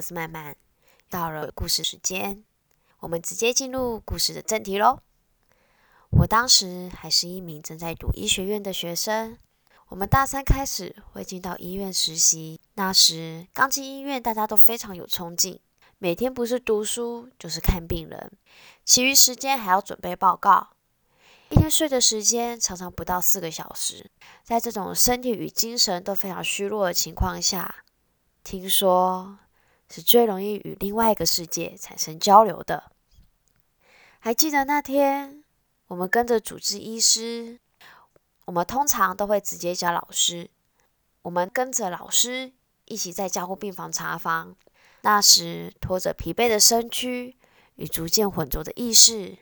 我是曼曼。到了故事时间，我们直接进入故事的正题咯。我当时还是一名正在读医学院的学生，我们大三开始会进到医院实习。那时刚进医院，大家都非常有冲劲，每天不是读书就是看病人，其余时间还要准备报告。一天睡的时间常常不到4个小时，在这种身体与精神都非常虚弱的情况下，听说是最容易与另外一个世界产生交流的。还记得那天，我们跟着主治医师，我们通常都会直接叫老师，我们跟着老师一起在加护病房查房。那时拖着疲惫的身躯与逐渐浑浊的意识，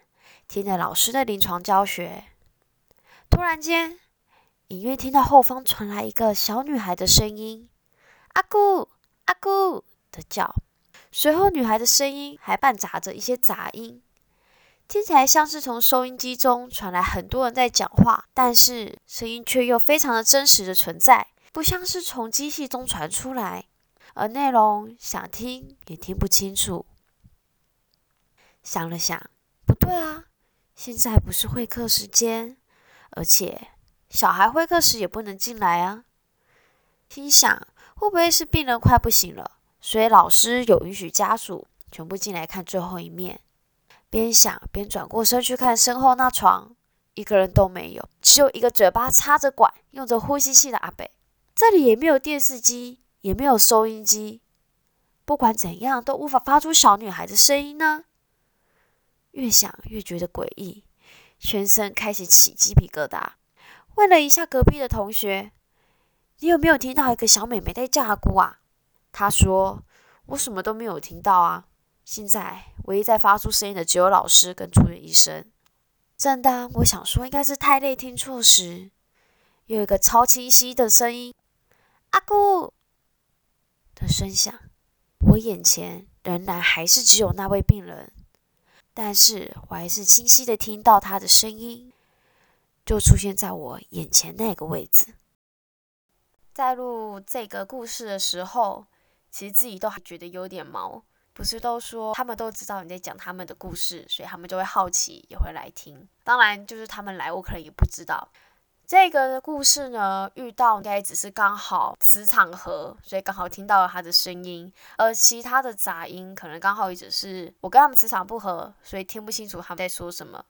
听着老师的临床教学，突然间，隐约听到后方传来一个小女孩的声音，“阿姑，阿姑”的叫。随后，女孩的声音还伴杂着一些杂音，听起来像是从收音机中传来很多人在讲话，但是声音却又非常的真实的存在，不像是从机器中传出来，而内容想听也听不清楚。想了想，不对啊。现在不是会客时间，而且小孩会客时也不能进来啊。心想，会不会是病人快不行了，所以老师有允许家属全部进来看最后一面。边想边转过身去看身后那床，一个人都没有，只有一个嘴巴插着管、用着呼吸器的阿北。这里也没有电视机，也没有收音机，不管怎样都无法发出小女孩的声音呢。越想越觉得诡异，全身开始起鸡皮疙瘩。问了一下隔壁的同学，“你有没有听到一个小妹妹在叫阿姑啊？”她说：“我什么都没有听到啊。”现在唯一在发出声音的只有老师跟住院医生。正当我想说应该是太累听错时，又有一个超清晰的声音，“阿姑”的声响。我眼前仍然还是只有那位病人，但是我还是清晰的听到他的声音，就出现在我眼前那个位置。在录这个故事的时候，其实自己都还觉得有点毛，不是都说他们都知道你在讲他们的故事，所以他们就会好奇，也会来听。当然，就是他们来，我可能也不知道。这个故事呢，遇到应该只是刚好磁场合，所以刚好听到了他的声音，而其他的杂音可能刚好也只是我跟他们磁场不合，所以听不清楚他们在说什么。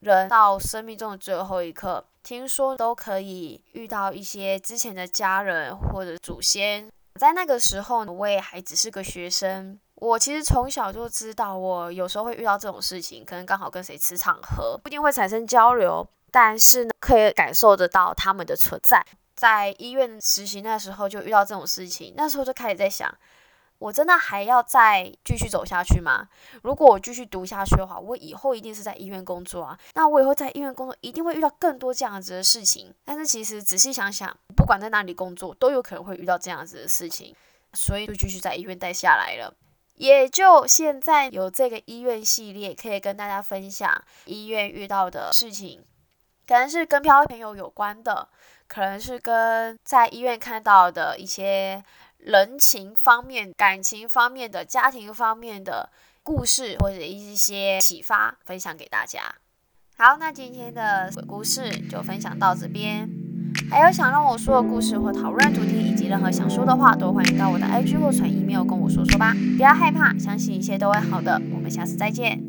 人到生命中的最后一刻，听说都可以遇到一些之前的家人或者祖先。在那个时候，我也还只是个学生，我其实从小就知道，我有时候会遇到这种事情，可能刚好跟谁磁场合，不一定会产生交流。但是呢，可以感受得到他们的存在。在医院实习那时候就遇到这种事情，那时候就开始在想，我真的还要再继续走下去吗？如果我继续读下去的话，我以后一定是在医院工作啊。那我以后在医院工作一定会遇到更多这样子的事情。但是其实仔细想想，不管在哪里工作，都有可能会遇到这样子的事情，所以就继续在医院待下来了。也就现在有这个医院系列，可以跟大家分享医院遇到的事情。可能是跟漂朋友有关的，可能是跟在医院看到的一些人情方面、感情方面的、家庭方面的故事，或者一些启发，分享给大家。好，那今天的鬼故事就分享到这边。还有想让我说的故事或讨论主题，以及任何想说的话，都欢迎到我的 IG 或传 email 跟我说说吧。不要害怕，相信一切都会好的。我们下次再见。